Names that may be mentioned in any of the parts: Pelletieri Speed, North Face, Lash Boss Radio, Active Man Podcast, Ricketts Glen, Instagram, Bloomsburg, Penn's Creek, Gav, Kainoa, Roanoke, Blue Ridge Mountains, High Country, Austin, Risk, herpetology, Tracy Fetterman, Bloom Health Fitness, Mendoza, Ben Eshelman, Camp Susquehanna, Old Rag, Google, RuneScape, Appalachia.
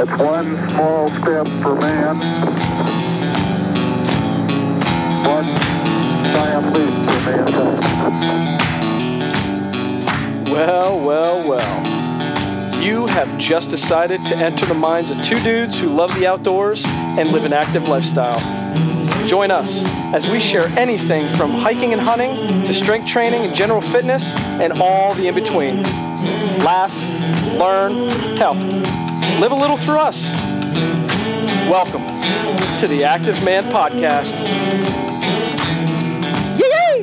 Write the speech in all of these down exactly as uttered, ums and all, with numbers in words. It's one small step for man, one giant leap for mankind. Well, well, well. You have just decided to enter the minds of two dudes who love the outdoors and live an active lifestyle. Join us as we share anything from hiking and hunting to strength training and general fitness and all the in-between. Laugh, learn, help. Live a little through us. Welcome to the Active Man Podcast. Yay!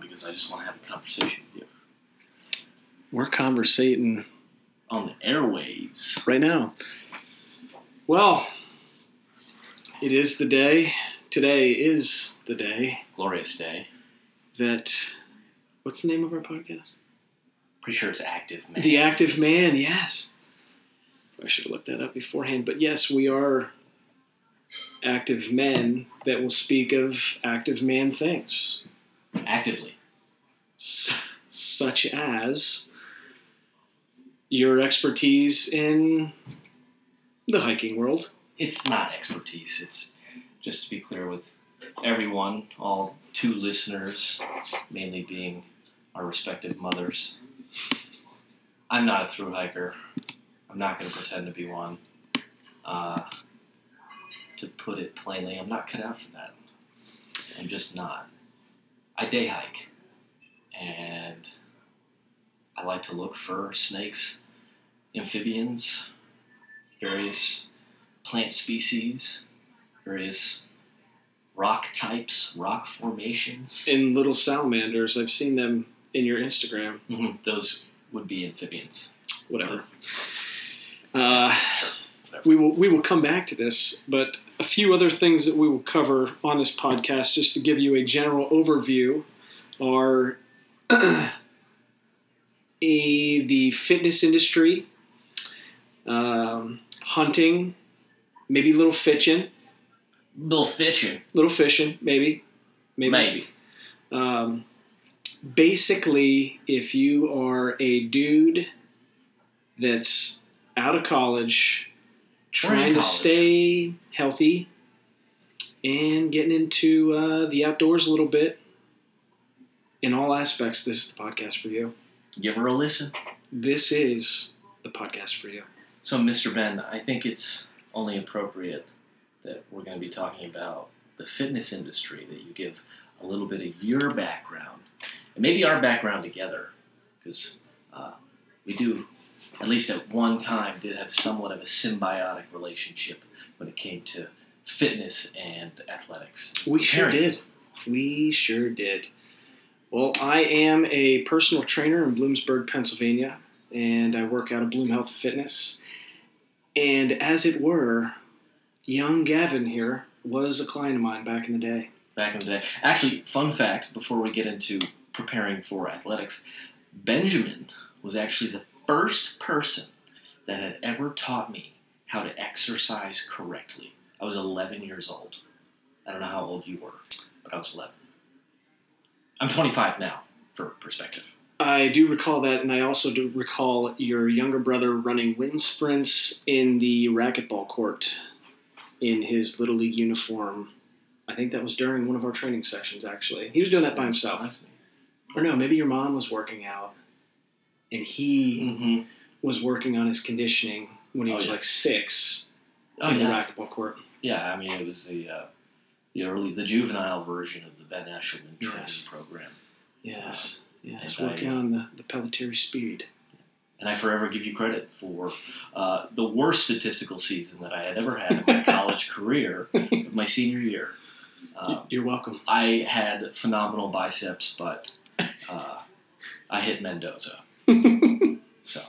Because I just want to have a conversation with you. We're conversating on the airwaves right now. Well, it is the day. Today is the day. Glorious day. That, what's the name of our podcast? Pretty sure it's Active Man. The Active Man, yes. I should have looked that up beforehand. But yes, we are active men that will speak of active man things. Actively. S- such as your expertise in the hiking world. It's not expertise. It's, just to be clear with everyone, all two listeners, mainly being our respective mothers, I'm not a thru hiker. I'm not going to pretend to be one. Uh, to put it plainly, I'm not cut out for that. I'm just not. I day hike, and I like to look for snakes, amphibians, various plant species, various rock types, rock formations. And little salamanders. I've seen them in your Instagram. Mm-hmm. Those would be amphibians. Whatever. Uh, sure. Whatever. We will we will come back to this, but a few other things that we will cover on this podcast, just to give you a general overview, are a, the fitness industry, um, hunting, maybe a little fishing. Little fishing. Little fishing, maybe. Maybe. Maybe. Um, basically, if you are a dude that's out of college, trying to stay healthy, and getting into uh, the outdoors a little bit, in all aspects, this is the podcast for you. Give her a listen. This is the podcast for you. So, Mister Ben, I think it's only appropriate that we're going to be talking about the fitness industry, that you give a little bit of your background, and maybe our background together, because uh, we do, at least at one time, did have somewhat of a symbiotic relationship when it came to fitness and athletics. We sure did. We sure did. Well, I am a personal trainer in Bloomsburg, Pennsylvania, and I work out of Bloom Health Fitness. And as it were, young Gavin here was a client of mine back in the day. Back in the day. Actually, fun fact, before we get into preparing for athletics, Benjamin was actually the first person that had ever taught me how to exercise correctly. I was eleven years old. I don't know how old you were, but I was eleven. I'm twenty-five now, for perspective. I do recall that, and I also do recall your younger brother running wind sprints in the racquetball court in his Little League uniform. I think that was during one of our training sessions, actually. He was doing that by himself. Or no, maybe your mom was working out, and he mm-hmm. was working on his conditioning when he oh, was yeah. like six oh, in yeah. the racquetball court. Yeah, I mean, it was the uh, the early, the juvenile version of the Ben Eshelman training yes. program. Yes, um, yeah, he's working I, on the, the Pelletieri Speed. And I forever give you credit for uh, the worst statistical season that I had ever had in my college career, of my senior year. Um, You're welcome. I had phenomenal biceps, but uh, I hit Mendoza. So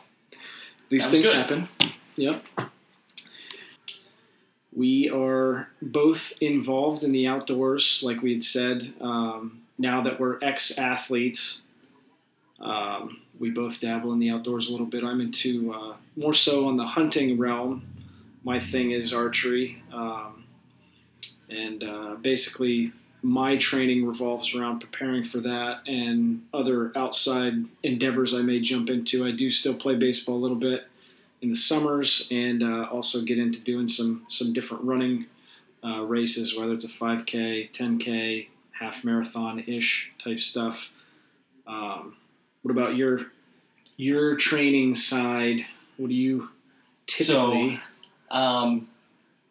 these things good. happen. Yep. We are both involved in the outdoors, like we had said. Um, now that we're ex-athletes, um, we both dabble in the outdoors a little bit. I'm into uh, more so on the hunting realm. My thing is archery, um, and uh, basically my training revolves around preparing for that and other outside endeavors I may jump into. I do still play baseball a little bit in the summers, and uh, also get into doing some some different running uh, races, whether it's a five K, ten K, half marathon-ish type stuff. Um, what about your your training side? What do you typically? So, um,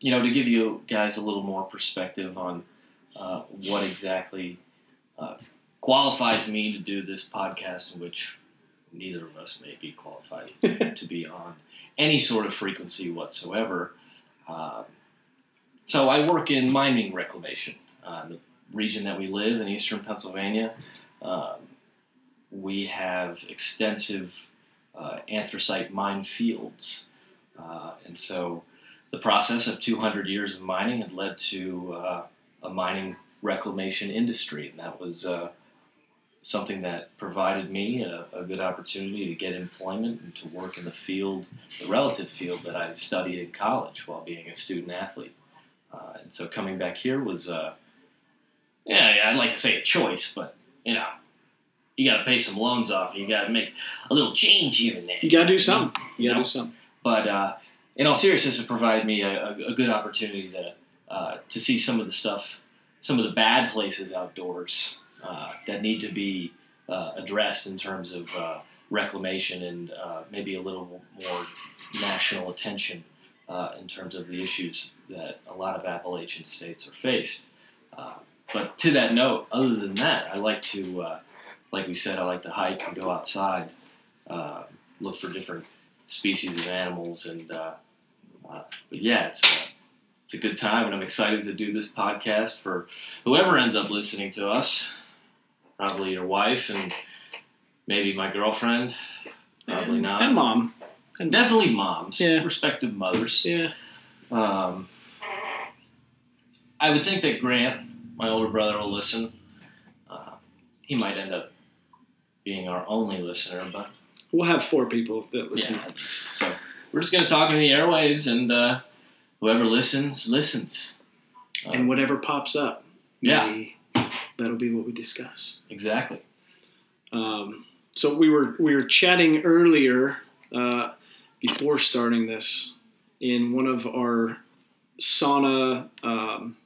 you know, to give you guys a little more perspective on uh, what exactly uh, qualifies me to do this podcast, in which neither of us may be qualified to, to be on any sort of frequency whatsoever. Um, so I work in mining reclamation, uh, the region that we live in, eastern Pennsylvania. Um, we have extensive uh, anthracite mine fields. Uh, and so the process of two hundred years of mining had led to uh, a mining reclamation industry, and that was uh, something that provided me a, a good opportunity to get employment and to work in the field, the relative field that I studied in college while being a student athlete. Uh, and so coming back here was, uh, yeah, I'd like to say a choice, but, you know, you got to pay some loans off, and you got to make a little change even there. You got to do something. You got to do something. But uh, in all seriousness, it provided me a, a good opportunity to uh, to see some of the stuff, some of the bad places outdoors uh, that need to be uh, addressed in terms of uh, reclamation and uh, maybe a little more national attention uh, in terms of the issues that a lot of Appalachian states are faced. Uh, but to that note, other than that, I like to, uh, like we said, I like to hike and go outside, uh, look for different species of animals, and uh, uh, but yeah, it's a, it's a good time, and I'm excited to do this podcast for whoever ends up listening to us. Probably your wife, and maybe my girlfriend. Probably and, not. And mom, and definitely moms. Yeah, respective mothers. Yeah. Um, I would think that Grant, my older brother, will listen. Uh, he might end up being our only listener, but. We'll have four people that listen. Yeah. So we're just going to talk in the airwaves, and uh, whoever listens, listens. Um, and whatever pops up, maybe yeah, that'll be what we discuss. Exactly. Um, so we were we were chatting earlier uh, before starting this in one of our sauna um,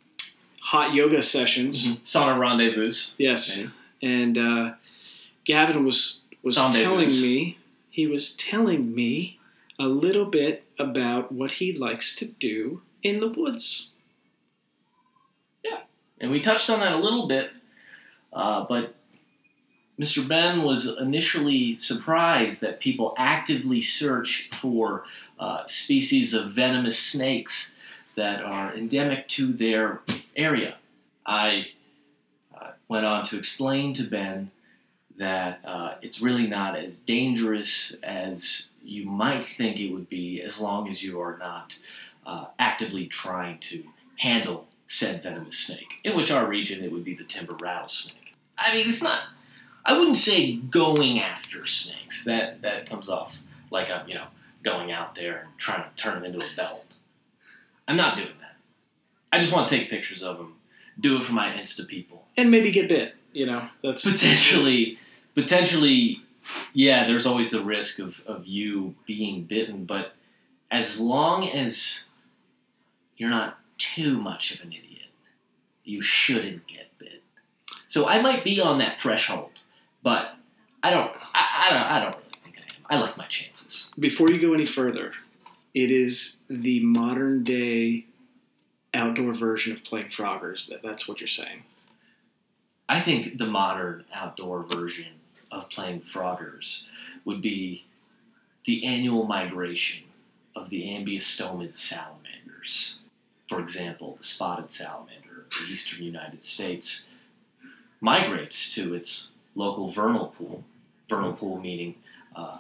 hot yoga sessions. Mm-hmm. Sauna rendezvous. Yes. Maybe. And uh, Gavin was was Sunday telling blues. me. He was telling me a little bit about what he likes to do in the woods. Yeah, and we touched on that a little bit, uh, but Mister Ben was initially surprised that people actively search for uh, species of venomous snakes that are endemic to their area. I uh, went on to explain to Ben that uh, it's really not as dangerous as you might think it would be, as long as you are not uh, actively trying to handle said venomous snake, in which our region it would be the timber rattlesnake. I mean, it's not, I wouldn't say going after snakes. That that comes off like I'm, you know, going out there and trying to turn them into a belt. I'm not doing that. I just want to take pictures of them, do it for my Insta people. And maybe get bit, you know. That's potentially... Potentially, yeah, there's always the risk of, of you being bitten, but as long as you're not too much of an idiot, you shouldn't get bit. So I might be on that threshold, but I don't I, I don't I don't really think I am. I like my chances. Before you go any further, it is the modern day outdoor version of playing Froggers. That that's what you're saying. I think the modern outdoor version of playing Froggers would be the annual migration of the amblyomid salamanders. For example, the spotted salamander of the eastern United States migrates to its local vernal pool, vernal pool meaning uh,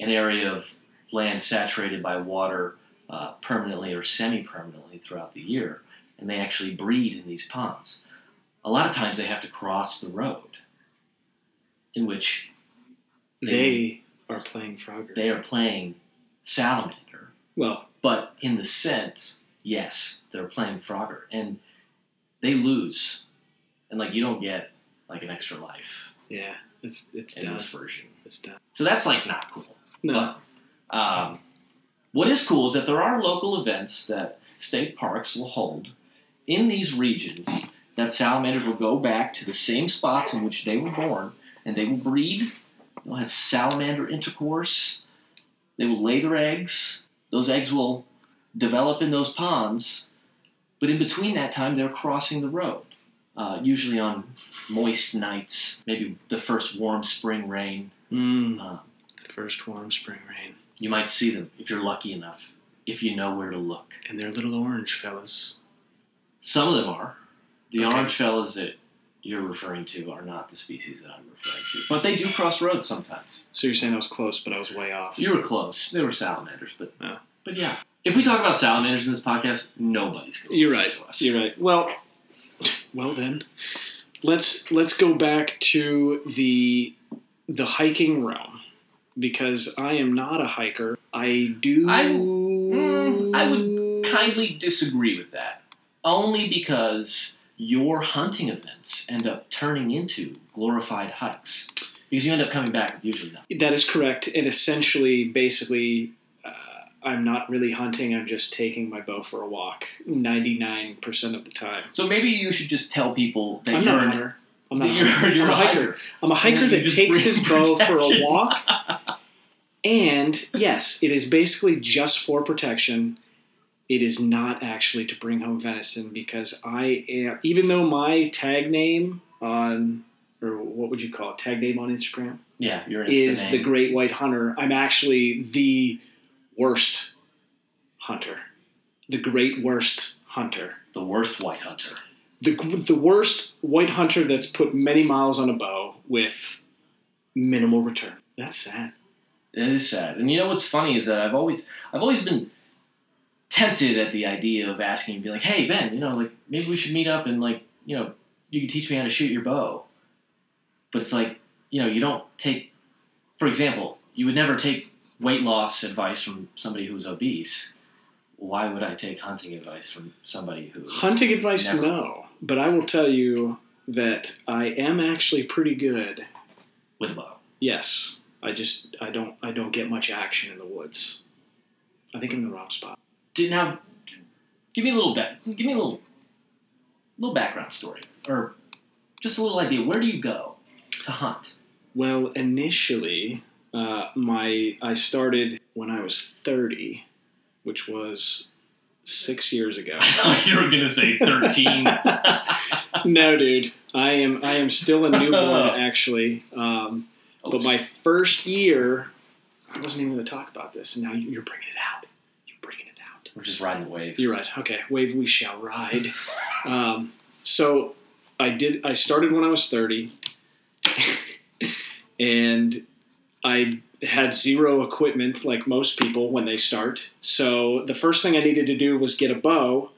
an area of land saturated by water uh, permanently or semi-permanently throughout the year, and they actually breed in these ponds. A lot of times they have to cross the road, in which they, they are playing Frogger. They are playing salamander. Well, but in the scent, yes, they're playing Frogger, and they lose And, like, you don't get, like, an extra life. Yeah, it's it's in done. This version. It's done. So that's, like, not cool. No. But, um, what is cool is that there are local events that state parks will hold in these regions that salamanders will go back to the same spots in which they were born, and they will breed. They'll have salamander intercourse. They will lay their eggs. Those eggs will develop in those ponds. But in between that time, they're crossing the road, uh, usually on moist nights, maybe the first warm spring rain. Mm, um, the first warm spring rain. You might see them if you're lucky enough, if you know where to look. And they're little orange fellas. Some of them are. The okay. orange fellas that you're referring to are not the species that I'm referring to. But they do cross roads sometimes. So you're saying I was close, but I was way off. You were close. They were salamanders, but oh. but yeah. If we talk about salamanders in this podcast, nobody's going to listen right. to us. You're right. Well, well then, let's let's go back to the the hiking realm, because I am not a hiker. I do. I, mm, I would kindly disagree with that, only because your hunting events end up turning into glorified hikes, because you end up coming back with usually nothing. That is correct, and essentially, basically. I'm not really hunting, I'm just taking my bow for a walk ninety-nine percent of the time. So maybe you should just tell people that I'm you're not a hunter. I'm not a hunter. You're I'm a hiker. hiker. I'm a hiker that takes his protection. bow for a walk. And yes, it is basically just for protection. It is not actually to bring home venison, because I am, even though my tag name on, or what would you call it, tag name on Instagram? Yeah, your Insta is name. The Great White Hunter. I'm actually the worst hunter. The great worst hunter. The worst white hunter. The the worst white hunter that's put many miles on a bow with minimal return. That's sad. It is sad. And you know what's funny is that I've always I've always been tempted at the idea of asking and be like, hey Ben, you know, like maybe we should meet up and like, you know, you can teach me how to shoot your bow. But it's like, you know, you don't take, for example, you would never take weight loss advice from somebody who's obese. Why would I take hunting advice from somebody who... Hunting advice, never... no. But I will tell you that I am actually pretty good... With a bow. Yes. I just, I don't, I don't get much action in the woods. I think I'm in the wrong spot. Now, give me a little, back, give me a little, little background story. Or just a little idea. Where do you go to hunt? Well, initially... Uh, my I started when I was thirty, which was six years ago. You were gonna say thirteen. No, dude, I am I am still a newborn actually. Um, but my first year, I wasn't even gonna talk about this, and now you're bringing it out. You're bringing it out. We're just riding the wave. You're right. Okay, wave we shall ride. Um, so I did. I started when I was thirty, and I had zero equipment like most people when they start. So the first thing I needed to do was get a bow,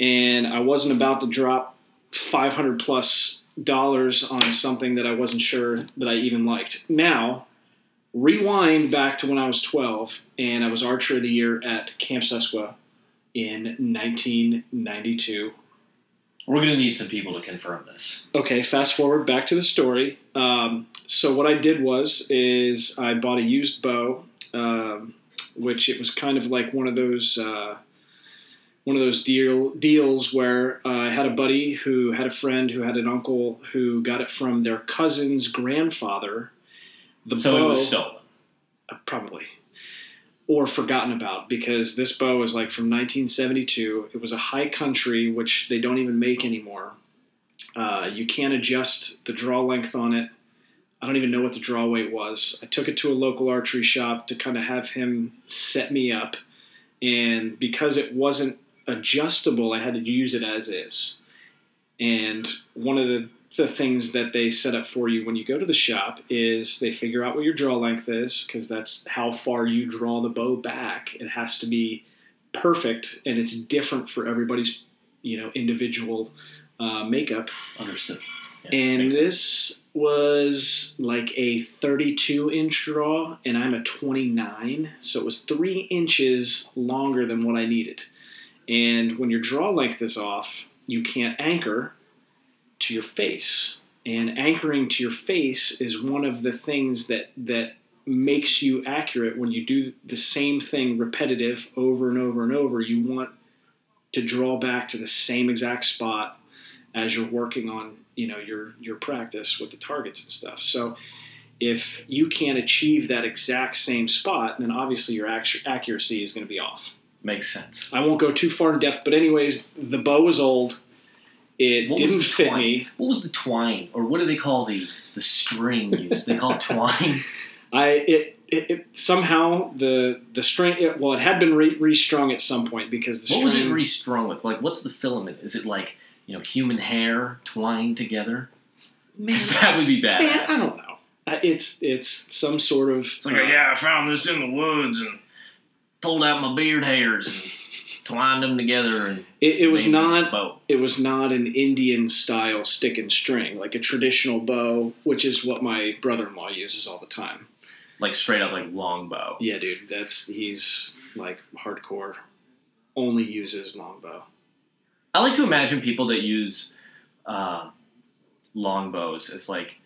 and I wasn't about to drop five hundred plus dollars on something that I wasn't sure that I even liked. Now, rewind back to when I was twelve, and I was Archer of the Year at Camp Susquehanna in nineteen ninety-two. We're going to need some people to confirm this. Okay, fast forward back to the story. Um, so what I did was is I bought a used bow, um, which it was kind of like one of those uh, one of those deal deals where uh, I had a buddy who had a friend who had an uncle who got it from their cousin's grandfather. The so bow, it was stolen, uh, probably, or forgotten about, because this bow is like from nineteen seventy-two. It was a High Country, which they don't even make anymore. Uh, you can't adjust the draw length on it. I don't even know what the draw weight was. I took it to a local archery shop to kind of have him set me up. And because it wasn't adjustable, I had to use it as is. And one of the, the things that they set up for you when you go to the shop is they figure out what your draw length is, because that's how far you draw the bow back. It has to be perfect, and it's different for everybody's, you know, individual uh, makeup. Understood. Yeah, and this was like a thirty-two inch draw, and I'm a twenty-nine, so it was three inches longer than what I needed. And when your draw length is off, you can't anchor, to your face. And anchoring to your face is one of the things that that makes you accurate when you do the same thing repetitive over and over and over. You want to draw back to the same exact spot as you're working on, you know, your your practice with the targets and stuff. So if you can't achieve that exact same spot, then obviously your accuracy is going to be off. Makes sense. I won't go too far in depth, but anyways, the bow was old. It what didn't fit twine? me. What was the twine, or what do they call the the string used? They call it twine. I it, it it somehow the the string. It, well, it had been re- restrung at some point because the string. What was it restrung with? Like, what's the filament? Is it like, you know, human hair twined together? Man, that would be badass. Man, I don't know. It's it's some sort of... It's like, uh, yeah, I found this in the woods and pulled out my beard hairs and twined them together. And it, it was not bow. It was not an Indian-style stick and string, like a traditional bow, which is what my brother-in-law uses all the time. Like straight up, like longbow. Yeah, dude. That's he's like hardcore, only uses longbow. I like to imagine people that use uh, longbows as like...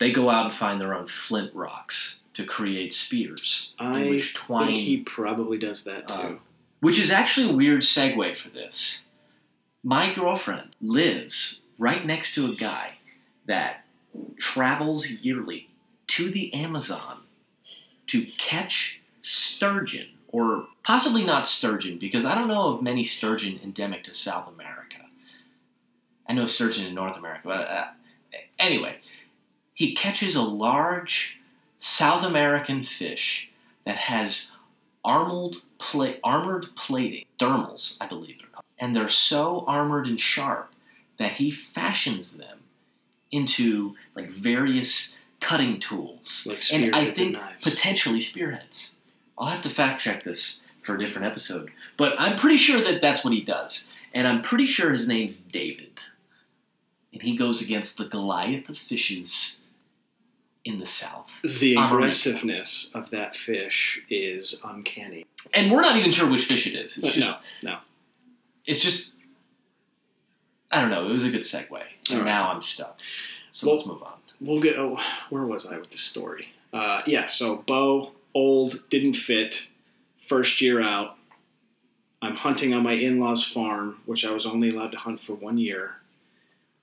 They go out and find their own flint rocks to create spears. I twine, think he probably does that too. Um, which is actually a weird segue for this. My girlfriend lives right next to a guy that travels yearly to the Amazon to catch sturgeon, or possibly not sturgeon, because I don't know of many sturgeon endemic to South America. I know sturgeon in North America, but uh, anyway... He catches a large South American fish that has armored, pla- armored plating, dermals, I believe they're called. And they're so armored and sharp that he fashions them into like various cutting tools. Like spearheads and I think and knives. Potentially spearheads. I'll have to fact check this for a different episode. But I'm pretty sure that that's what he does. And I'm pretty sure his name's David. And he goes against the Goliath of fishes in the South. The aggressiveness of that fish is uncanny. And we're not even sure which fish it is. It's just, no, no. It's just, I don't know. It was a good segue. And right. Now I'm stuck. So well, let's move on. We'll get, oh, where was I with the story? Uh, yeah, so bow, old, didn't fit. First year out. I'm hunting on my in-laws' farm, which I was only allowed to hunt for one year.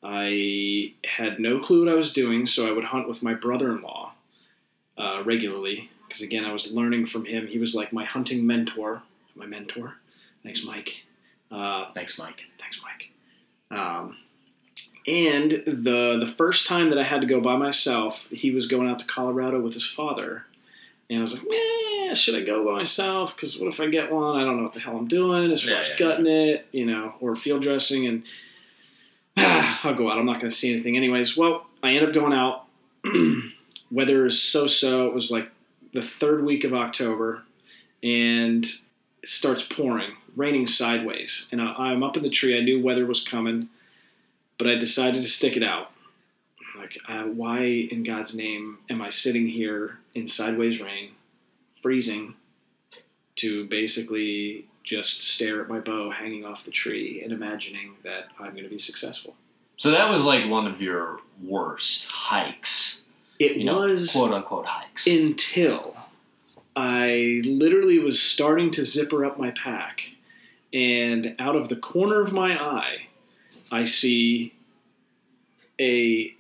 I had no clue what I was doing, so I would hunt with my brother-in-law uh, regularly because, again, I was learning from him. He was like my hunting mentor, my mentor. Thanks, Mike. Uh, thanks, Mike. Thanks, Mike. Um, and the the first time that I had to go by myself, he was going out to Colorado with his father. And I was like, eh, should I go by myself? Because what if I get one? I don't know what the hell I'm doing as far yeah, as yeah, gutting yeah. it, you know, or field dressing and... I'll go out. I'm not going to see anything anyways. Well, I end up going out. Weather is so-so. It was like the third week of October, and it starts pouring, raining sideways. And I, I'm up in the tree. I knew weather was coming, but I decided to stick it out. Like, uh, why in God's name am I sitting here in sideways rain, freezing, to basically... just stare at my bow hanging off the tree and imagining that I'm going to be successful. So that was like one of your worst hikes. It you know, was quote-unquote hikes. Until I literally was starting to zipper up my pack, and out of the corner of my eye, I see a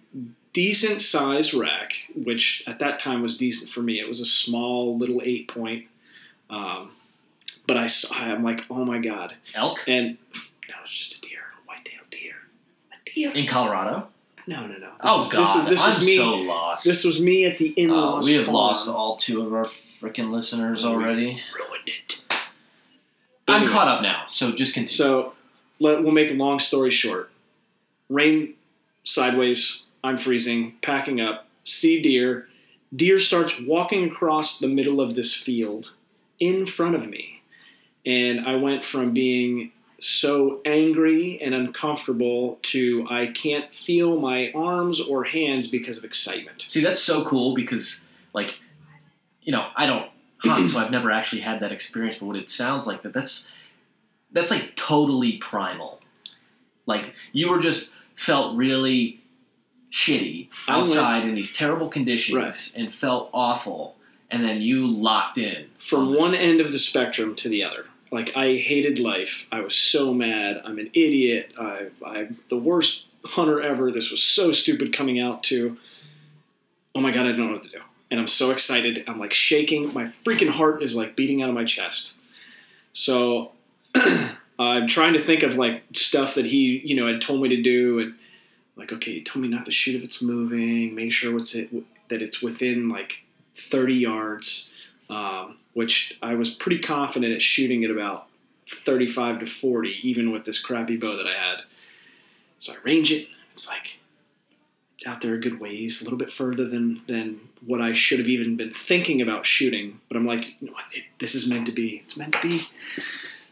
decent size rack, which at that time was decent for me. It was a small little eight-point, um, But I saw, I'm like, oh my God. Elk? And no, it's just a deer, a white-tailed deer. A deer. In Colorado? No, no, no. This oh, is, God. This is, this I'm me. so lost. This was me at the in-laws. Uh, we have farm. lost all two of our freaking listeners already. We ruined it. But I'm anyways. caught up now, so just continue. So let, we'll make the long story short. Rain sideways. I'm freezing. Packing up. See deer. Deer starts walking across the middle of this field in front of me. And I went from being so angry and uncomfortable to I can't feel my arms or hands because of excitement. See, that's so cool because, like, you know, I don't hunt, so I've never actually had that experience. But what it sounds like, that that's, that's like, totally primal. Like, you were just felt really shitty outside went, in these terrible conditions right. and felt awful, and then you locked in. From on one end of the spectrum to the other. Like, I hated life. I was so mad. I'm an idiot. I, I'm the worst hunter ever. This was so stupid coming out to, oh my God, I don't know what to do. And I'm so excited. I'm like shaking. My freaking heart is like beating out of my chest. So I'm trying to think of like stuff that he, you know, had told me to do. And like, okay, he told me not to shoot if it's moving. Make sure what's it, that it's within like thirty yards, um, which I was pretty confident at shooting at about thirty-five to forty, even with this crappy bow that I had. So I range it. It's like it's out there a good ways, a little bit further than than what I should have even been thinking about shooting. But I'm like, you know what? It, this is meant to be. It's meant to be.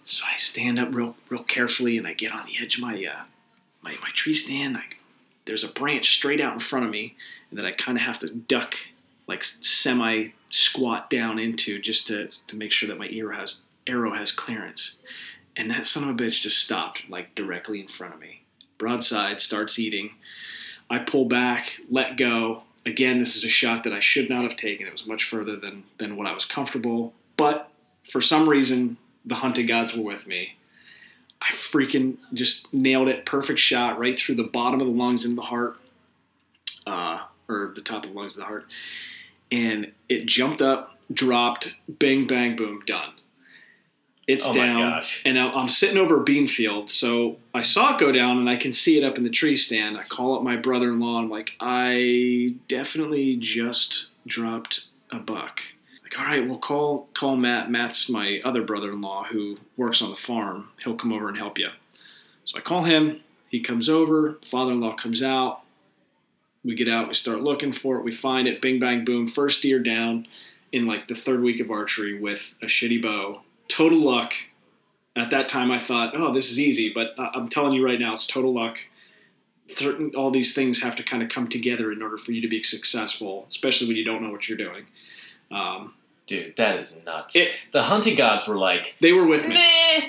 So I stand up real real carefully, and I get on the edge of my uh, my, my tree stand. I, there's a branch straight out in front of me, and that I kind of have to duck, like semi-squat down into just to, to make sure that my arrow has, arrow has clearance. And that son of a bitch just stopped, like, directly in front of me. Broadside, starts eating. I pull back, let go. Again, this is a shot that I should not have taken. It was much further than than what I was comfortable. But for some reason, the hunting gods were with me. I freaking just nailed it. Perfect shot right through the bottom of the lungs into the heart. Uh, or the top of the lungs of the heart. And it jumped up, dropped, bang, bang, boom, done. It's oh down. My gosh. And I'm sitting over a bean field, so I saw it go down, and I can see it up in the tree stand. I call up my brother-in-law, and I'm like, I definitely just dropped a buck. Like, all right, well, call call Matt. Matt's my other brother-in-law who works on the farm. He'll come over and help you. So I call him. He comes over. Father-in-law comes out. We get out. We start looking for it. We find it. Bing, bang, boom. First deer down in, like, the third week of archery with a shitty bow. Total luck. At that time, I thought, oh, this is easy. But I'm telling you right now, it's total luck. All these things have to kind of come together in order for you to be successful, especially when you don't know what you're doing. Um, Dude, that is nuts. It, the hunting gods were like... They were with me. Nah,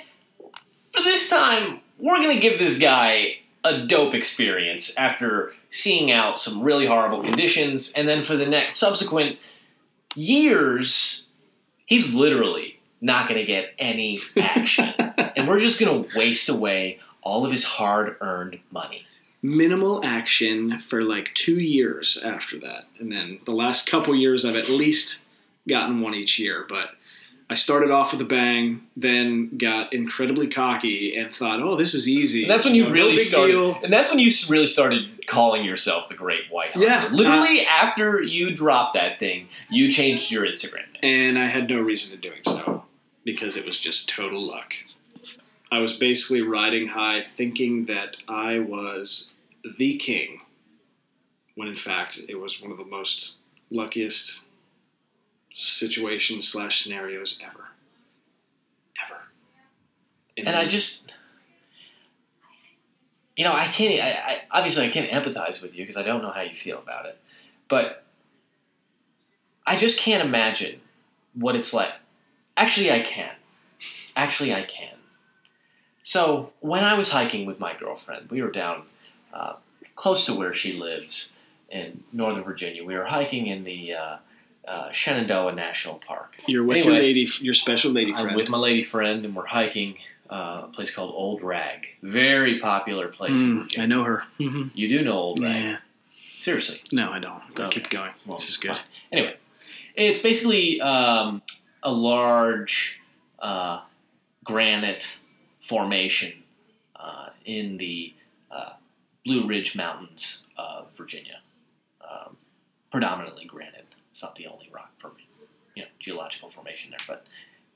for this time, we're going to give this guy a dope experience after seeing out some really horrible conditions. And then for the next subsequent years, he's literally... not going to get any action. And we're just going to waste away all of his hard-earned money. Minimal action for like two years after that. And then the last couple years I've at least gotten one each year. But I started off with a bang, then got incredibly cocky and thought, oh, this is easy. And that's when you no really started. Deal. And that's when you really started calling yourself the Great White Hunter. Yeah. Literally uh, after you dropped that thing, you changed your Instagram name. And I had no reason to doing so. Because it was just total luck. I was basically riding high thinking that I was the king, when in fact it was one of the most luckiest situations slash scenarios ever. Ever. And, and I just, you know, I can't, I, I, obviously I can't empathize with you because I don't know how you feel about it. But I just can't imagine what it's like. Actually, I can. Actually, I can. So, when I was hiking with my girlfriend, we were down uh, close to where she lives in Northern Virginia. We were hiking in the uh, uh, Shenandoah National Park. You're with anyway, your lady, your special lady friend. I'm with my lady friend, and we're hiking uh, a place called Old Rag. Very popular place mm, in Virginia. I know her. Mm-hmm. You do know Old Rag? Yeah. Seriously? No, I don't. But okay. Keep going. Well, this is good. Fine. Anyway, it's basically... Um, a large uh, granite formation uh, in the uh, Blue Ridge Mountains of Virginia. Um, predominantly granite. It's not the only rock for, you know, geological formation there. But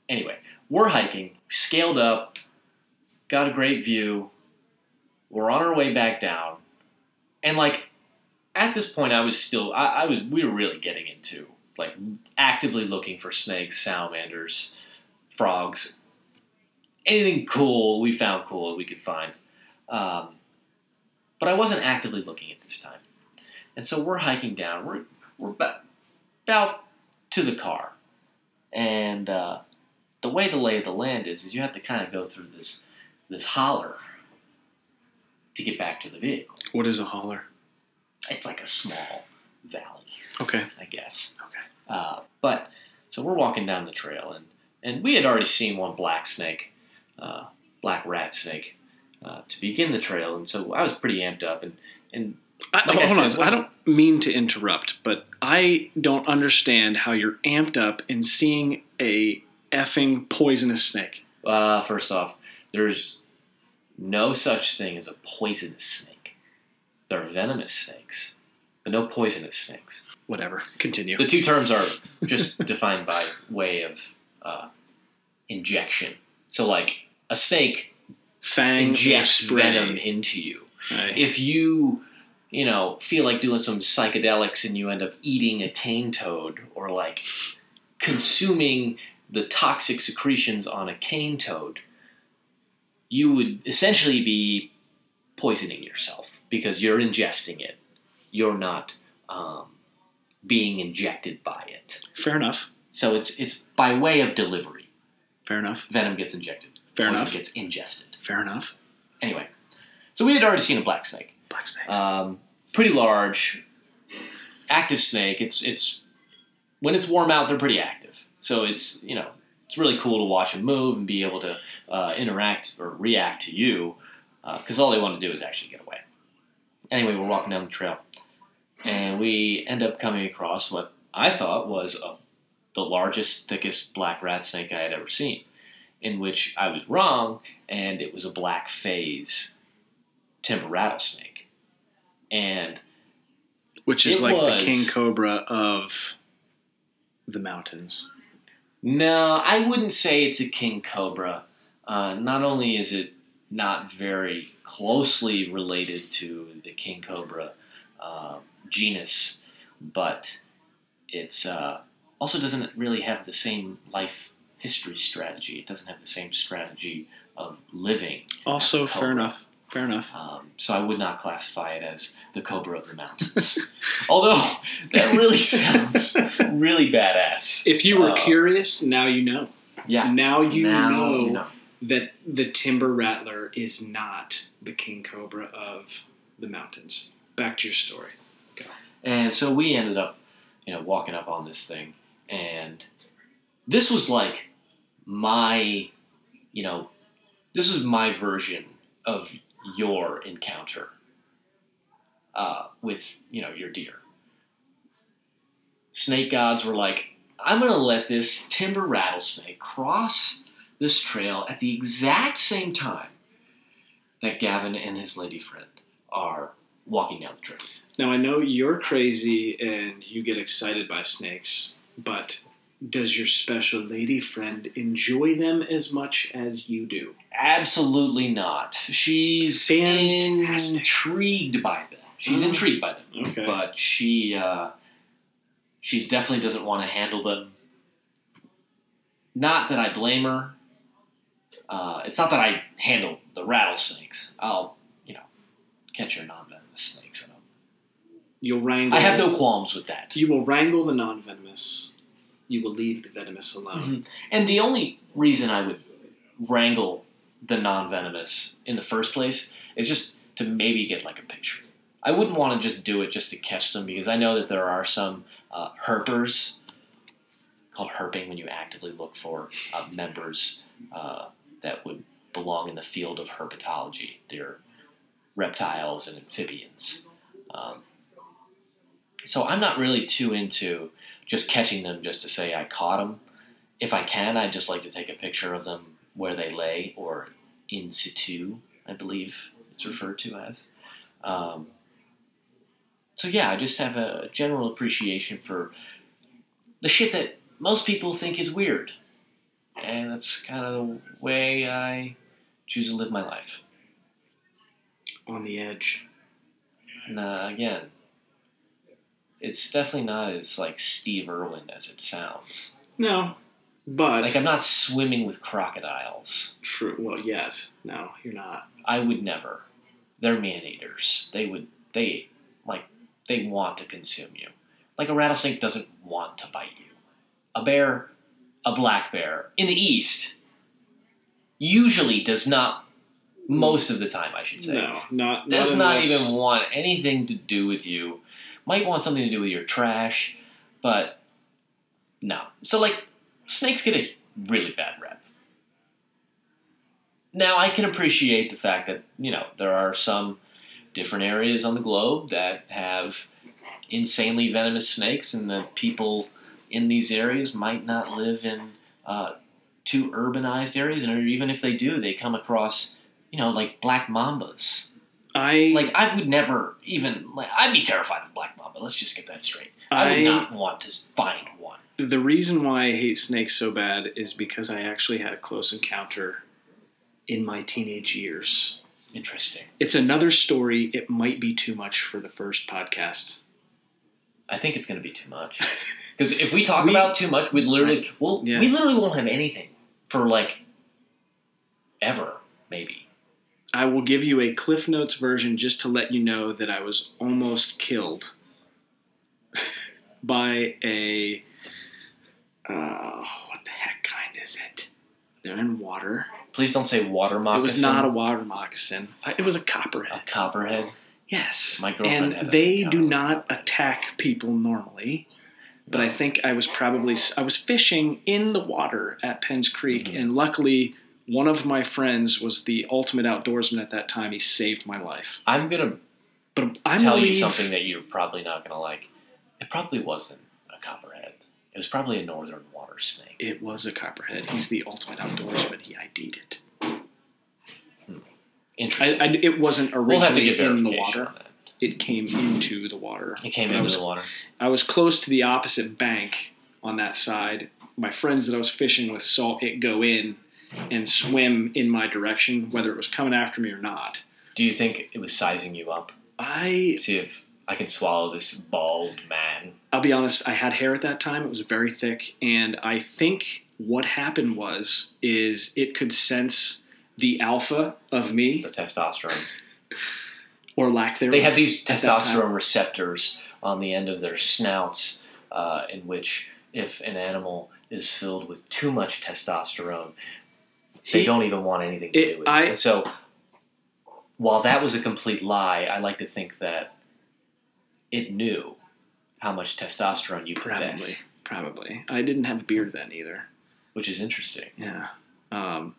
anyway, we're hiking, scaled up, got a great view. We're on our way back down. And, like, at this point, I was still, I, I was, we were really getting into like actively looking for snakes, salamanders, frogs, anything cool we found cool that we could find. Um, but I wasn't actively looking at this time. And so we're hiking down. We're we're about, about to the car. And uh, the way the lay of the land is, is you have to kind of go through this this holler to get back to the vehicle. What is a holler? It's like a small valley. Okay. I guess. Okay. Uh, but, so we're walking down the trail, and, and we had already seen one black snake, uh, black rat snake, uh, to begin the trail, and so I was pretty amped up, and... and like I, I hold said, on, I don't mean to interrupt, but I don't understand how you're amped up in seeing a effing poisonous snake. Uh, first off, there's no such thing as a poisonous snake. There are venomous snakes, but no poisonous snakes. Whatever. Continue. The two terms are just defined by way of uh, injection. So, like, a snake Fang injects venom into you. Right. If you... you know, feel like doing some psychedelics and you end up eating a cane toad or like consuming the toxic secretions on a cane toad, you would essentially be poisoning yourself because you're ingesting it. You're not um, being injected by it. Fair enough. So it's it's by way of delivery. Fair enough. Venom gets injected. Fair enough. Poison gets ingested. Fair enough. Anyway, so we had already seen a black snake. Black snake. Um, pretty large, active snake. It's it's when it's warm out, they're pretty active. So it's you know it's really cool to watch them move and be able to uh, interact or react to you because uh, all they want to do is actually get away. Anyway, we're walking down the trail and we end up coming across what I thought was a, the largest, thickest black rat snake I had ever seen. In which I was wrong, and it was a black phase timber rattlesnake. And which is like was, the king cobra of the mountains. No, I wouldn't say it's a king cobra. Uh, not only is it not very closely related to the king cobra uh, genus, but it's uh, also doesn't really have the same life history strategy. It doesn't have the same strategy of living. Also, fair enough. Fair enough. Um, so I would not classify it as the cobra of the mountains. Although, that really sounds really badass. If you were uh, curious, now you know. Yeah. Now you, now know, you know that the timber rattler is not the king cobra of the mountains. Back to your story. Go. And so we ended up, you know, walking up on this thing. And this was like my, you know, this is my version of... your encounter uh, with, you know, your deer. Snake gods were like, I'm going to let this timber rattlesnake cross this trail at the exact same time that Gavin and his lady friend are walking down the trail. Now, I know you're crazy and you get excited by snakes, but does your special lady friend enjoy them as much as you do? Absolutely not. She's Fantastic. intrigued by them. She's mm. intrigued by them. Okay. But she uh, she definitely doesn't want to handle them. Not that I blame her. Uh, it's not that I handle the rattlesnakes. I'll, you know, catch your non-venomous snakes. You'll wrangle. I have no qualms with that. You will wrangle the non-venomous. You will leave the venomous alone. Mm-hmm. And the only reason I would wrangle the non-venomous in the first place is just to maybe get like a picture. I wouldn't want to just do it just to catch them because I know that there are some uh, herpers, called herping when you actively look for uh, members uh, that would belong in the field of herpetology. They're reptiles and amphibians. Um, so I'm not really too into just catching them just to say I caught them. If I can, I'd just like to take a picture of them where they lay, or in situ, I believe it's referred to as. Um, so yeah, I just have a general appreciation for the shit that most people think is weird. And that's kind of the way I choose to live my life. On the edge. Nah, again, it's definitely not as like Steve Irwin as it sounds. No. But like, I'm not swimming with crocodiles. True. Well, yes. No, you're not. I would never. They're man-eaters. They would, they, like, they want to consume you. Like, a rattlesnake doesn't want to bite you. A bear, a black bear, in the East, usually does not Most of the time, I should say. No, not does not, not even want anything to do with you. Might want something to do with your trash, but no. So, like, snakes get a really bad rep. Now, I can appreciate the fact that, you know, there are some different areas on the globe that have insanely venomous snakes, and the people in these areas might not live in uh, too urbanized areas, and even if they do, they come across, you know, like black mambas. I like I would never even like, I'd be terrified of black mamba. Let's just get that straight. I, I would not want to find one. The reason why I hate snakes so bad is because I actually had a close encounter in my teenage years. Interesting. It's another story. It might be too much for the first podcast. I think it's going to be too much. Because if we talk we, about too much, we'd literally, well, yeah. we literally won't have anything for, like, ever, maybe. I will give you a Cliff Notes version just to let you know that I was almost killed by a, uh, what the heck kind is it? They're in water. Please don't say water moccasin. It was not a water moccasin. It was a copperhead. A copperhead? Yes. My girlfriend had a copperhead. And they do not attack people normally. But no. I think I was probably – I was fishing in the water at Penn's Creek. Mm-hmm. And luckily, one of my friends was the ultimate outdoorsman at that time. He saved my life. I'm going to tell leave. you something that you're probably not going to like. It probably wasn't a copperhead. It was probably a northern water snake. It was a copperhead. He's the ultimate outdoorsman. He ID'd it. Hmm. Interesting. I, I, it wasn't originally we'll have to get in the water. It came into the water. It came but into was, the water. I was close to the opposite bank on that side. My friends that I was fishing with saw it go in and swim in my direction, whether it was coming after me or not. Do you think it was sizing you up? I... See if... I can swallow this bald man. I'll be honest, I had hair at that time. It was very thick. And I think what happened was, is it could sense the alpha of me. The testosterone. Or lack thereof. They have these testosterone receptors on the end of their snouts, uh, in which if an animal is filled with too much testosterone, he, they don't even want anything to it, do with I, it. And so while that was a complete lie, I like to think that it knew how much testosterone you possess. Probably, probably. I didn't have a beard then either, which is interesting. Yeah. Um,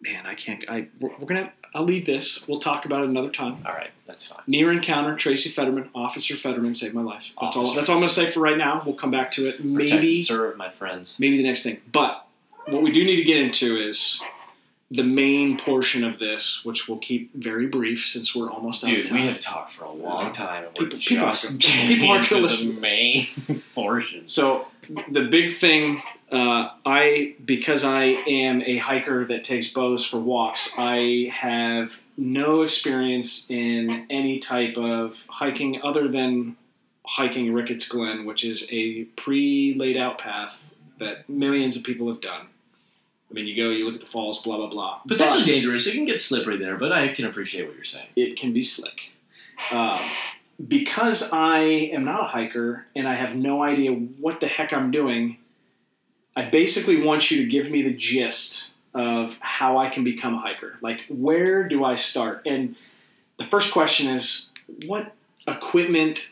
man, I can't. I we're, we're gonna. I'll leave this. We'll talk about it another time. All right, that's fine. Near encounter, Tracy Fetterman, Officer Fetterman, saved my life. That's Officer. all. That's all I'm gonna say for right now. We'll come back to it. Maybe protect and serve my friends. Maybe the next thing. But what we do need to get into is the main portion of this, which we'll keep very brief since we're almost out of time. Dude, we have talked for a long time. And people, we're people, people aren't going to listen. The main portion. So the big thing, uh, I because I am a hiker that takes bows for walks, I have no experience in any type of hiking other than hiking Ricketts Glen, which is a pre-laid out path that millions of people have done. I mean, you go, you look at the falls, blah, blah, blah. Potentially but, dangerous. It can get slippery there, but I can appreciate what you're saying. It can be slick. Um, because I am not a hiker and I have no idea what the heck I'm doing, I basically want you to give me the gist of how I can become a hiker. Like, where do I start? And the first question is, what equipment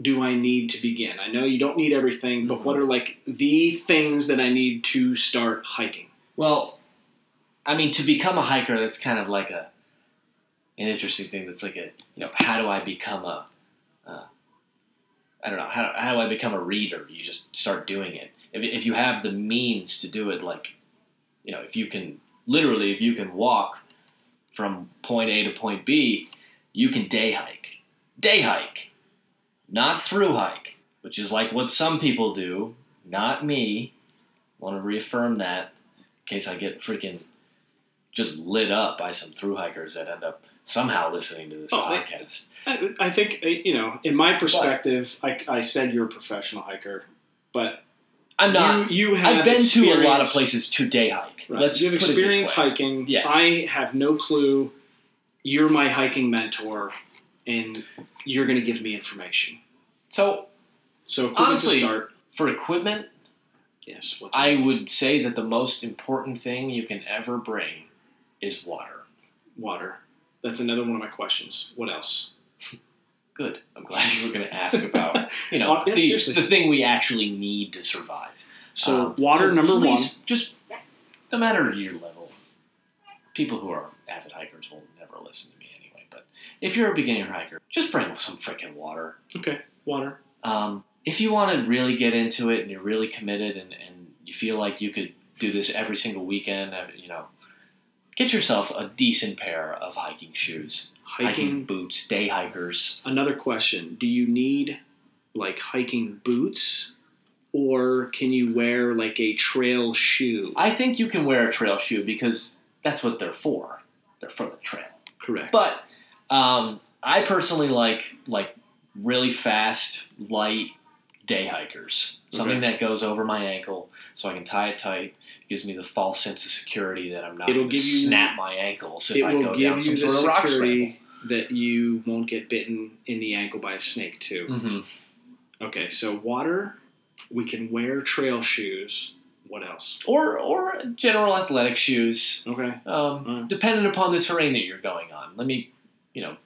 do I need to begin? I know you don't need everything, but mm-hmm. what are, like, the things that I need to start hiking? Well, I mean, to become a hiker, that's kind of like a an interesting thing. That's like a, you know, how do I become a, uh, I don't know, how, how do I become a reader? You just start doing it. If, if you have the means to do it, like, you know, if you can, literally, if you can walk from point A to point B, you can day hike. Day hike. Not through hike, which is like what some people do. Not me. I want to reaffirm that in case I get freaking just lit up by some through hikers that end up somehow listening to this oh, podcast. I, I think, you know, in my perspective, but, I, I said you're a professional hiker, but I'm not. You, you have I've been to a lot of places to day hike. Right. Let's you have experience hiking. Yes. I have no clue. You're my hiking mentor. And you're going to give me information. So, so honestly, start. for equipment, yes, I would say that the most important thing you can ever bring is water. water. That's another one of my questions. What else? Good. I'm glad you were going to ask about, you know, yeah, the, the thing we actually need to survive. So um, water, so number one. Just no matter your level, people who are avid hikers will never listen to me anyway. But if you're a beginner hiker, just bring some freaking water. Okay, water. Um, if you want to really get into it and you're really committed and, and you feel like you could do this every single weekend, you know, get yourself a decent pair of hiking shoes, hiking, hiking boots, day hikers. Another question. Do you need, like, hiking boots, or can you wear, like, a trail shoe? I think you can wear a trail shoe because that's what they're for. They're for the trail. Correct. But um, I personally like, like, really fast, light day hikers. Something okay. that goes over my ankle so I can tie it tight. Gives me the false sense of security that I'm not going to snap my ankles if I go down some sort of rock scramble. That you won't get bitten in the ankle by a snake, too. Mm-hmm. Okay, so water, we can wear trail shoes. What else? Or or general athletic shoes. Okay. Um, right. Depending upon the terrain that you're going on. Let me, you know,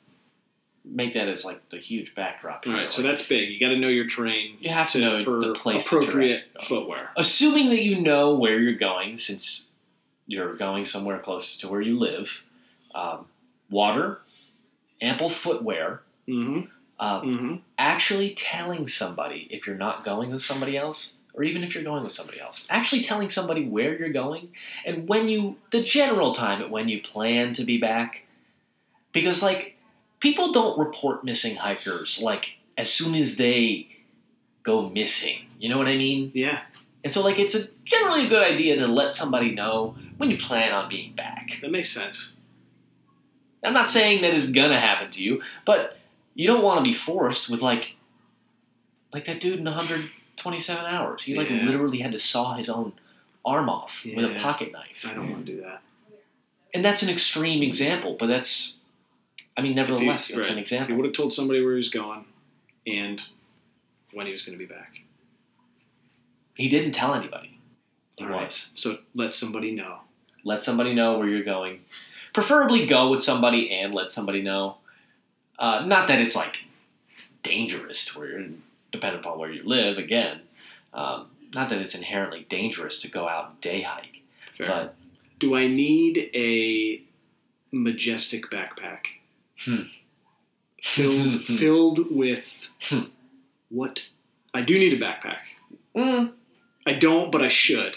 make that as like the huge backdrop. All right, like, so that's big. You got to know your terrain. You have to, to know for the place appropriate footwear. Assuming that you know where you're going, since you're going somewhere close to where you live, um, water, ample footwear. Mm-hmm. Um, mm-hmm. Actually telling somebody if you're not going with somebody else, or even if you're going with somebody else, actually telling somebody where you're going and when you the general time at when you plan to be back, because like. People don't report missing hikers, like, as soon as they go missing. You know what I mean? Yeah. And so, like, it's a generally a good idea to let somebody know when you plan on being back. That makes sense. I'm not saying that it's going to happen to you, but you don't want to be forced with, like, like that dude in one hundred twenty-seven hours. He, yeah. like, literally had to saw his own arm off yeah. with a pocket knife. I don't want to do that. And that's an extreme example, but that's... I mean, nevertheless, it's right. an example. If he would have told somebody where he was going and when he was going to be back. He didn't tell anybody. All right. Was. So let somebody know. Let somebody know where you're going. Preferably go with somebody and let somebody know. Uh, not that it's, like, dangerous to where you're, depending upon where you live, again. Um, not that it's inherently dangerous to go out and day hike. Fair. But do I need a majestic backpack? Hmm. Filled, filled with hmm. what? I do need a backpack. Mm. I don't, but I should.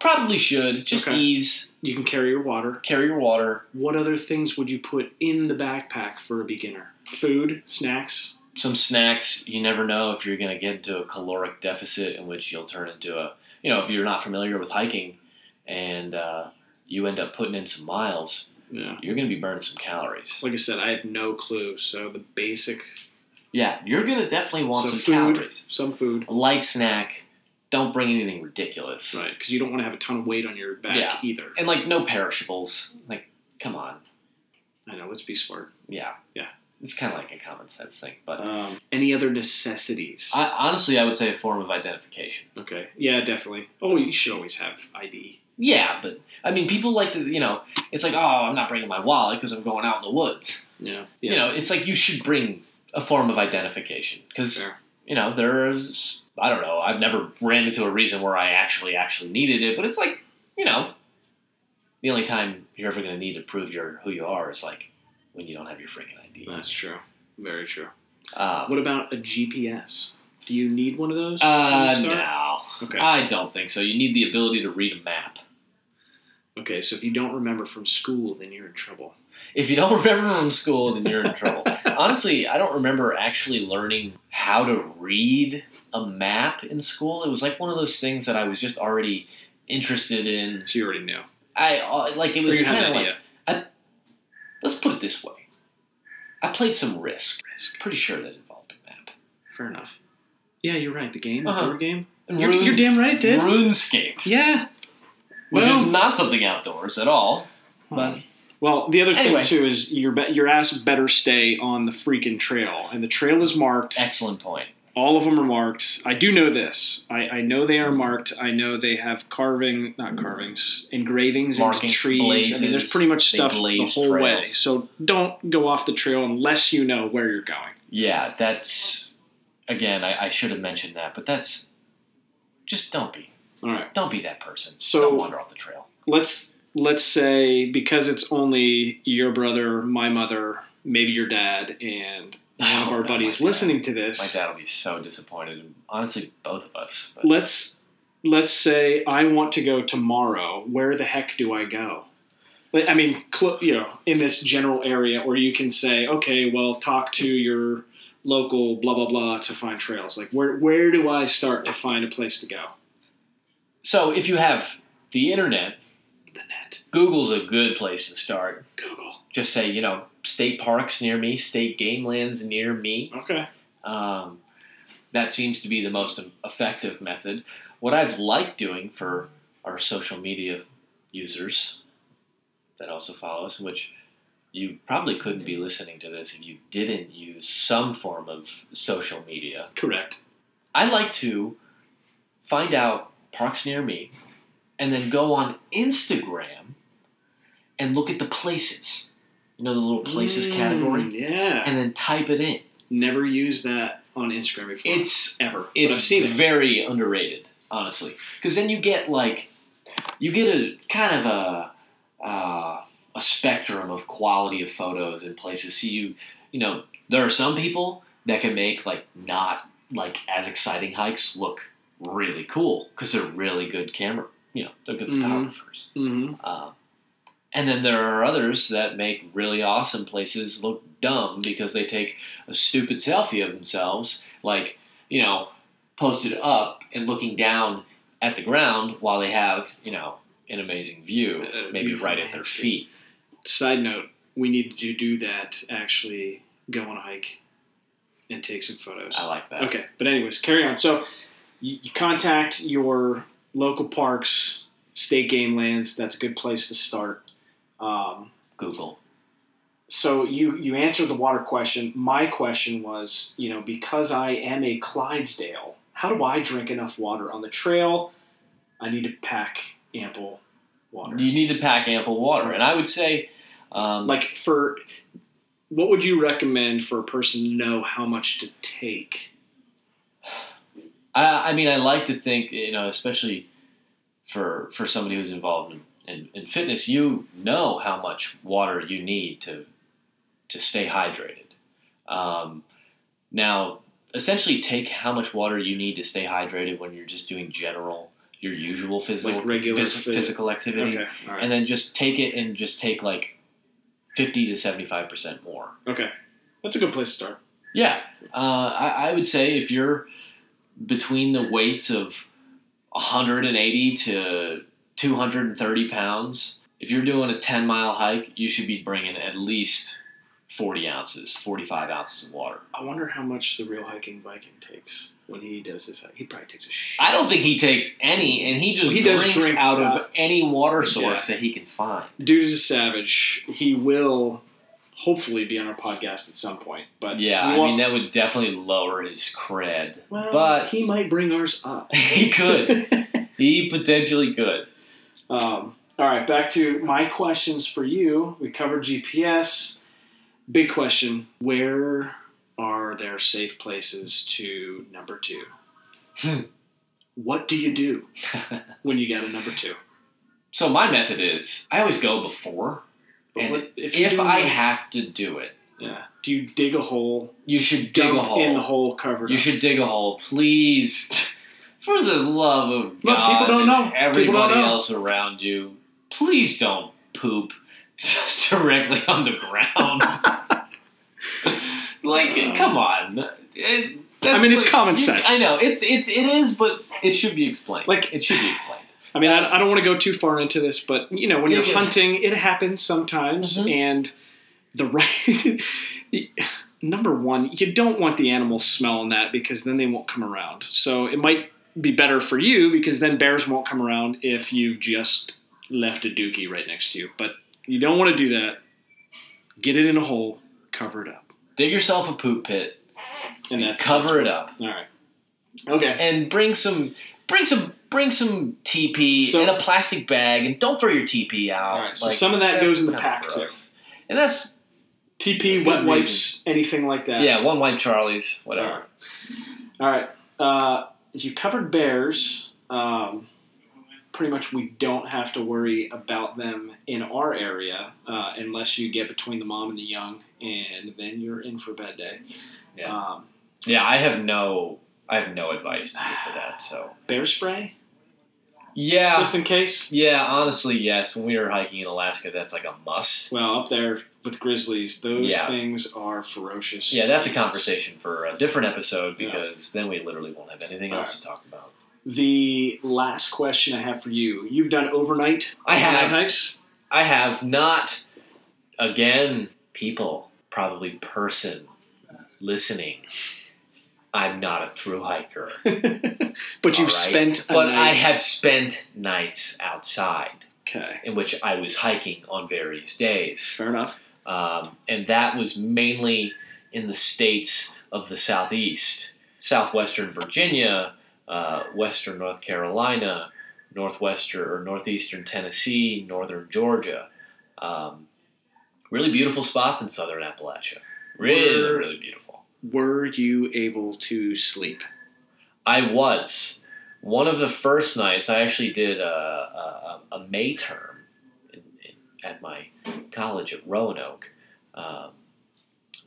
Probably should. Just okay. ease. You can carry your water. Carry your water. What other things would you put in the backpack for a beginner? Food, snacks. Some snacks. You never know if you're going to get into a caloric deficit in which you'll turn into a. You know, if you're not familiar with hiking, and uh, you end up putting in some miles. Yeah. You're going to be burning some calories. Like I said, I had no clue. So the basic... Yeah, you're going to definitely want some, some food, calories. Some food. A light snack. Don't bring anything ridiculous. Right, because you don't want to have a ton of weight on your back yeah. either. And, like, no perishables. Like, come on. I know. Let's be smart. Yeah. Yeah. It's kind of like a common sense thing. But um, any other necessities? I, honestly, I would say a form of identification. Okay. Yeah, definitely. Oh, you should always have I D. Yeah, but, I mean, people like to, you know, it's like, oh, I'm not bringing my wallet because I'm going out in the woods. Yeah. yeah. You know, it's like you should bring a form of identification because, you know, there's, I don't know, I've never ran into a reason where I actually, actually needed it, but it's like, you know, the only time you're ever going to need to prove you're who you are is, like, when you don't have your freaking I D. That's true. Very true. Um, what about a G P S? Do you need one of those? Uh, no. Okay. I don't think so. You need the ability to read a map. Okay, so if you don't remember from school, then you're in trouble. If you don't remember from school, then you're in trouble. Honestly, I don't remember actually learning how to read a map in school. It was like one of those things that I was just already interested in. So you already knew. I uh, like it was kind of like I, let's put it this way. I played some Risk. Risk. Pretty sure that involved a map. Fair enough. Yeah, you're right. The game, uh-huh. the board game. You're, Rune, you're damn right it did. RuneScape. Yeah. Which well, is not something outdoors at all. But well, the other anyway. thing, too, is your, be- your ass better stay on the freaking trail. And the trail is marked. Excellent point. All of them are marked. I do know this. I, I know they are marked. I know they have carving, not carvings, engravings markings, into trees. Blazes, I mean, there's pretty much stuff the whole trails. way. So don't go off the trail unless you know where you're going. Yeah, that's, again, I, I should have mentioned that, but that's, just don't be. All right. Don't be that person. So don't wander off the trail. Let's, let's say, because it's only your brother, my mother, maybe your dad, and one of our buddies listening to this. My dad will be so disappointed. Honestly, both of us. But. Let's let's say I want to go tomorrow. Where the heck do I go? I mean, cl- you know, in this general area, or you can say, okay, well, talk to your local blah blah blah to find trails. Like, where where do I start to find a place to go? So, if you have the internet, the net, Google's a good place to start. Google. Just say, you know. State parks near me, state game lands near me. Okay. Um, that seems to be the most effective method. What I've liked doing for our social media users that also follow us, which you probably couldn't be listening to this if you didn't use some form of social media. Correct. I like to find out parks near me and then go on Instagram and look at the places. You know, the little places mm, category? Yeah. And then type it in. Never used that on Instagram before. It's ever. It's I've seen very it. underrated, honestly. Because then you get like, you get a kind of a uh, a spectrum of quality of photos and places. So you, you know, there are some people that can make like not like as exciting hikes look really cool because they're really good camera, you know, they're good mm-hmm. photographers. Mm-hmm. Uh, And then there are others that make really awesome places look dumb because they take a stupid selfie of themselves, like, you know, posted up and looking down at the ground while they have, you know, an amazing view, uh, maybe right at their feet. Side note, we need to do that, actually go on a hike and take some photos. I like that. Okay, but anyways, carry on. So you, you contact your local parks, state game lands. That's a good place to start. Um, Google. So you, you answered the water question. My question was, you know, because I am a Clydesdale, how do I drink enough water on the trail? I need to pack ample water. You need to pack ample water. And I would say... Um, like for... What would you recommend for a person to know how much to take? I, I mean, I like to think, you know, especially for, for somebody who's involved in And in fitness, you know how much water you need to to stay hydrated. Um, now, essentially take how much water you need to stay hydrated when you're just doing general, your usual physical like regular phys- physical activity. Okay. All right. And then just take it and just take like fifty to seventy-five percent more. Okay. That's a good place to start. Yeah. Uh, I, I would say if you're between the weights of one hundred eighty to two hundred thirty pounds. If you're doing a ten mile hike, you should be bringing at least forty ounces, forty-five ounces of water. I wonder how much the real hiking Viking takes when he does his hike. He probably takes a shit. I don't think he takes any, and he just he drinks drink out of any water source yeah. that he can find. Dude is a savage. He will hopefully be on our podcast at some point. But yeah, I mean, that would definitely lower his cred. Well, but he might bring ours up. He could. He potentially could. Um, all right, back to my questions for you. We covered G P S. Big question, where are there safe places to number two? Hmm. What do you do when you get a number two? So my method is I always go before. But and what, if if I like, have to do it. Yeah. Do you dig a hole? You should dig a hole. In the hole covered You up. should dig a hole. Please... For the love of God, Look, people don't know. everybody don't know. else around you, please don't poop just directly on the ground. like, uh, come on. It, I mean, it's like, common you, sense. I know it's it it is, but it should be explained. Like it should be explained. I mean, I, I don't want to go too far into this, but you know, when Did you're it? hunting, it happens sometimes, mm-hmm. and the right. Number one, you don't want the animals smelling that because then they won't come around. So it might be better for you because then bears won't come around if you've just left a dookie right next to you. But you don't want to do that. Get it in a hole, cover it up. Dig yourself a poop pit. and that's, cover that's it up. All right. Okay. And bring some, bring some, bring some T P so, in a plastic bag, and don't throw your T P out. All right. So like, some of that goes in the pack too, and that's T P, wet wipes, reason. anything like that. Yeah, one wipe Charlie's, whatever. All right. All right. Uh, you covered bears. Um, pretty much we don't have to worry about them in our area uh, unless you get between the mom and the young, and then you're in for bed day. Yeah, um, yeah I have no I have no advice to give for that. So bear spray? Yeah. Just in case? Yeah, honestly, yes. When we were hiking in Alaska, that's like a must. Well, up there with grizzlies, those yeah. things are ferocious. Yeah, that's a conversation for a different episode because yeah. then we literally won't have anything All else right. to talk about. The last question I have for you. You've done overnight. I have. Nights. I have not. Again, people, probably person listening. I'm not a thru hiker. But you've right? spent a But night. I have spent nights outside. Okay. In which I was hiking on various days. Fair enough. Um, and that was mainly in the states of the southeast. Southwestern Virginia, Uh, western North Carolina, northwestern or northeastern Tennessee, northern Georgia. Um, really beautiful spots in southern Appalachia. Really, were, really beautiful. Were you able to sleep? I was. One of the first nights, I actually did a, a, a May term in, in, at my college at Roanoke, um,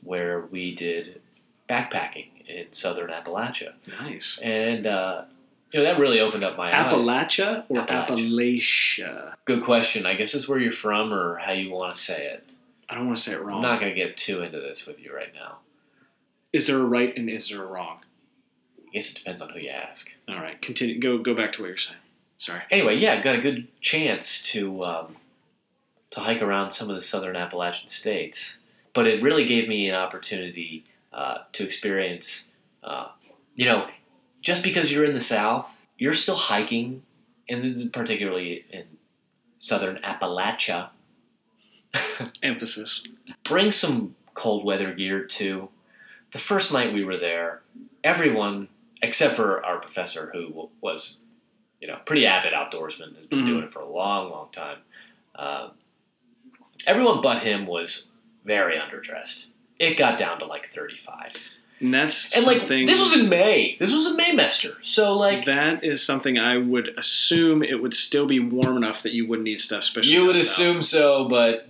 where we did backpacking in southern Appalachia. Nice. And, uh, you know, that really opened up my Appalachia eyes. Or Appalachia or Appalachia? Good question. I guess it's where you're from or how you want to say it. I don't want to say it wrong. I'm not going to get too into this with you right now. Is there a right and is there a wrong? I guess it depends on who you ask. All right. Continue. Go go back to what you're saying. Sorry. Anyway, yeah, got a good chance to um, to hike around some of the southern Appalachian states. But it really gave me an opportunity Uh, to experience, uh, you know, just because you're in the South, you're still hiking, and particularly in southern Appalachia. Emphasis. Bring some cold weather gear, too. The first night we were there, everyone, except for our professor, who was, you know, pretty avid outdoorsman, has been mm-hmm. doing it for a long, long time. Uh, everyone but him was very underdressed. It got down to like thirty-five. And that's and like, something... this was in May. This was a Maymester. So like... That is something I would assume it would still be warm enough that you wouldn't need stuff special. You would assume so, but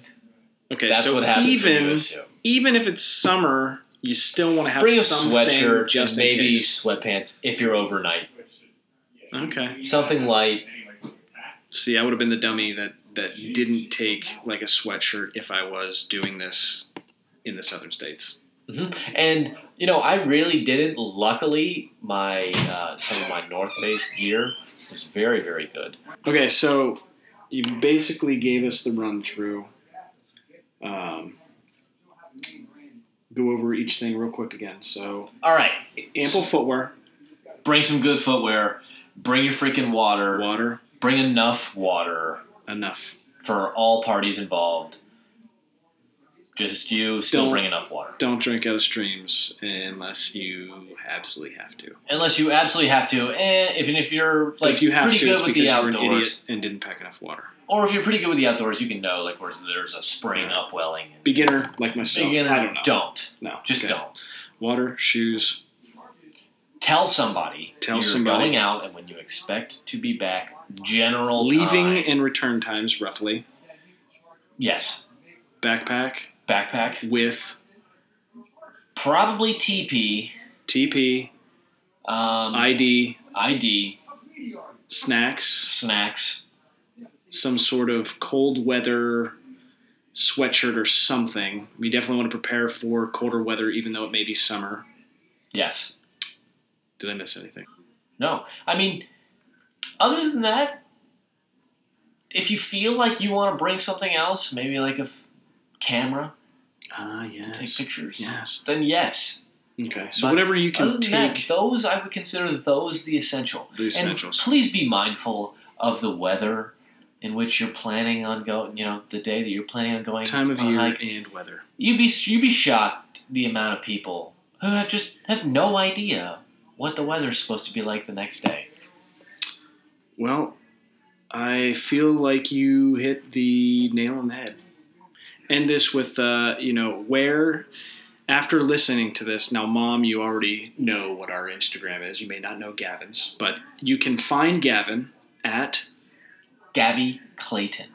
okay, that's so what happens even, when you assume. Even if it's summer, you still want to have Bring something. Bring a sweatshirt, just and maybe case. Sweatpants if you're overnight. Okay. Something light. See, I would have been the dummy that, that didn't take like a sweatshirt if I was doing this in the southern states. Mm-hmm. And, you know, I really didn't. Luckily, my uh, some of my North Face gear was very, very good. Okay, so you basically gave us the run-through. Um, go over each thing real quick again. So, all right. Ample footwear. Bring some good footwear. Bring your freaking water. Water. Bring enough water. Enough. For all parties involved. Just you still don't, bring enough water. Don't drink out of streams unless you absolutely have to. Unless you absolutely have to. And even if you're like if you have pretty to, good with the outdoors. You're an idiot and didn't pack enough water. Or if you're pretty good with the outdoors, you can know like where there's a spring yeah. upwelling. Beginner like myself. Beginner, I don't know. Don't. No. Just okay. don't. Water, shoes. Tell somebody Tell you're somebody. going out and when you expect to be back, general Leaving time. and return times, roughly. Yes. Backpack. Backpack with probably T P, T P, um, I D, I D, snacks, snacks, some sort of cold weather sweatshirt or something. You definitely want to prepare for colder weather, even though it may be summer. Yes. Did I miss anything? No. I mean, other than that, if you feel like you want to bring something else, maybe like a camera. Ah, yes. And take pictures. Yes. Then yes. Okay. So but whatever you can other than take. That, those, I would consider those the essential. The essentials. And please be mindful of the weather in which you're planning on going, you know, the day that you're planning on going. Time of year hike. And weather. You'd be, you'd be shocked the amount of people I uh, just have no idea what the weather's supposed to be like the next day. Well, I feel like you hit the nail on the head. End this with, uh, you know, where, after listening to this, now, Mom, you already know what our Instagram is. You may not know Gavin's, but you can find Gavin at... Gavi Clayton,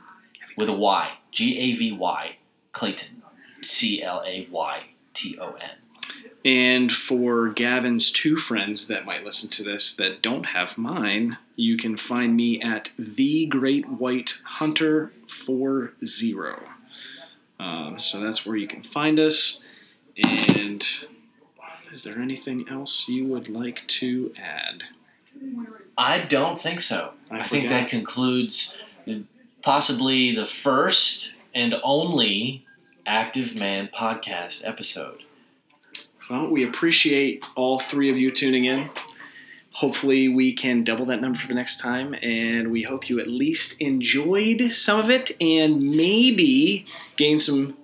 with a Y. G A V Y, Clayton. C L A Y T O N. And for Gavin's two friends that might listen to this that don't have mine, you can find me at The Great White Hunter forty. Um, so that's where you can find us. And is there anything else you would like to add? I don't think so. I, I think that concludes possibly the first and only Active Man Podcast episode. Well, we appreciate all three of you tuning in. Hopefully we can double that number for the next time, and we hope you at least enjoyed some of it and maybe gain some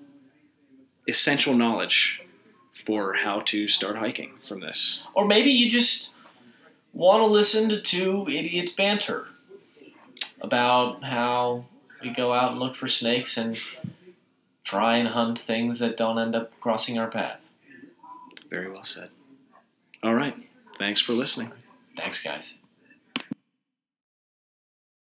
essential knowledge for how to start hiking from this. Or maybe you just want to listen to two idiots banter about how we go out and look for snakes and try and hunt things that don't end up crossing our path. Very well said. All right. Thanks for listening. Thanks, guys.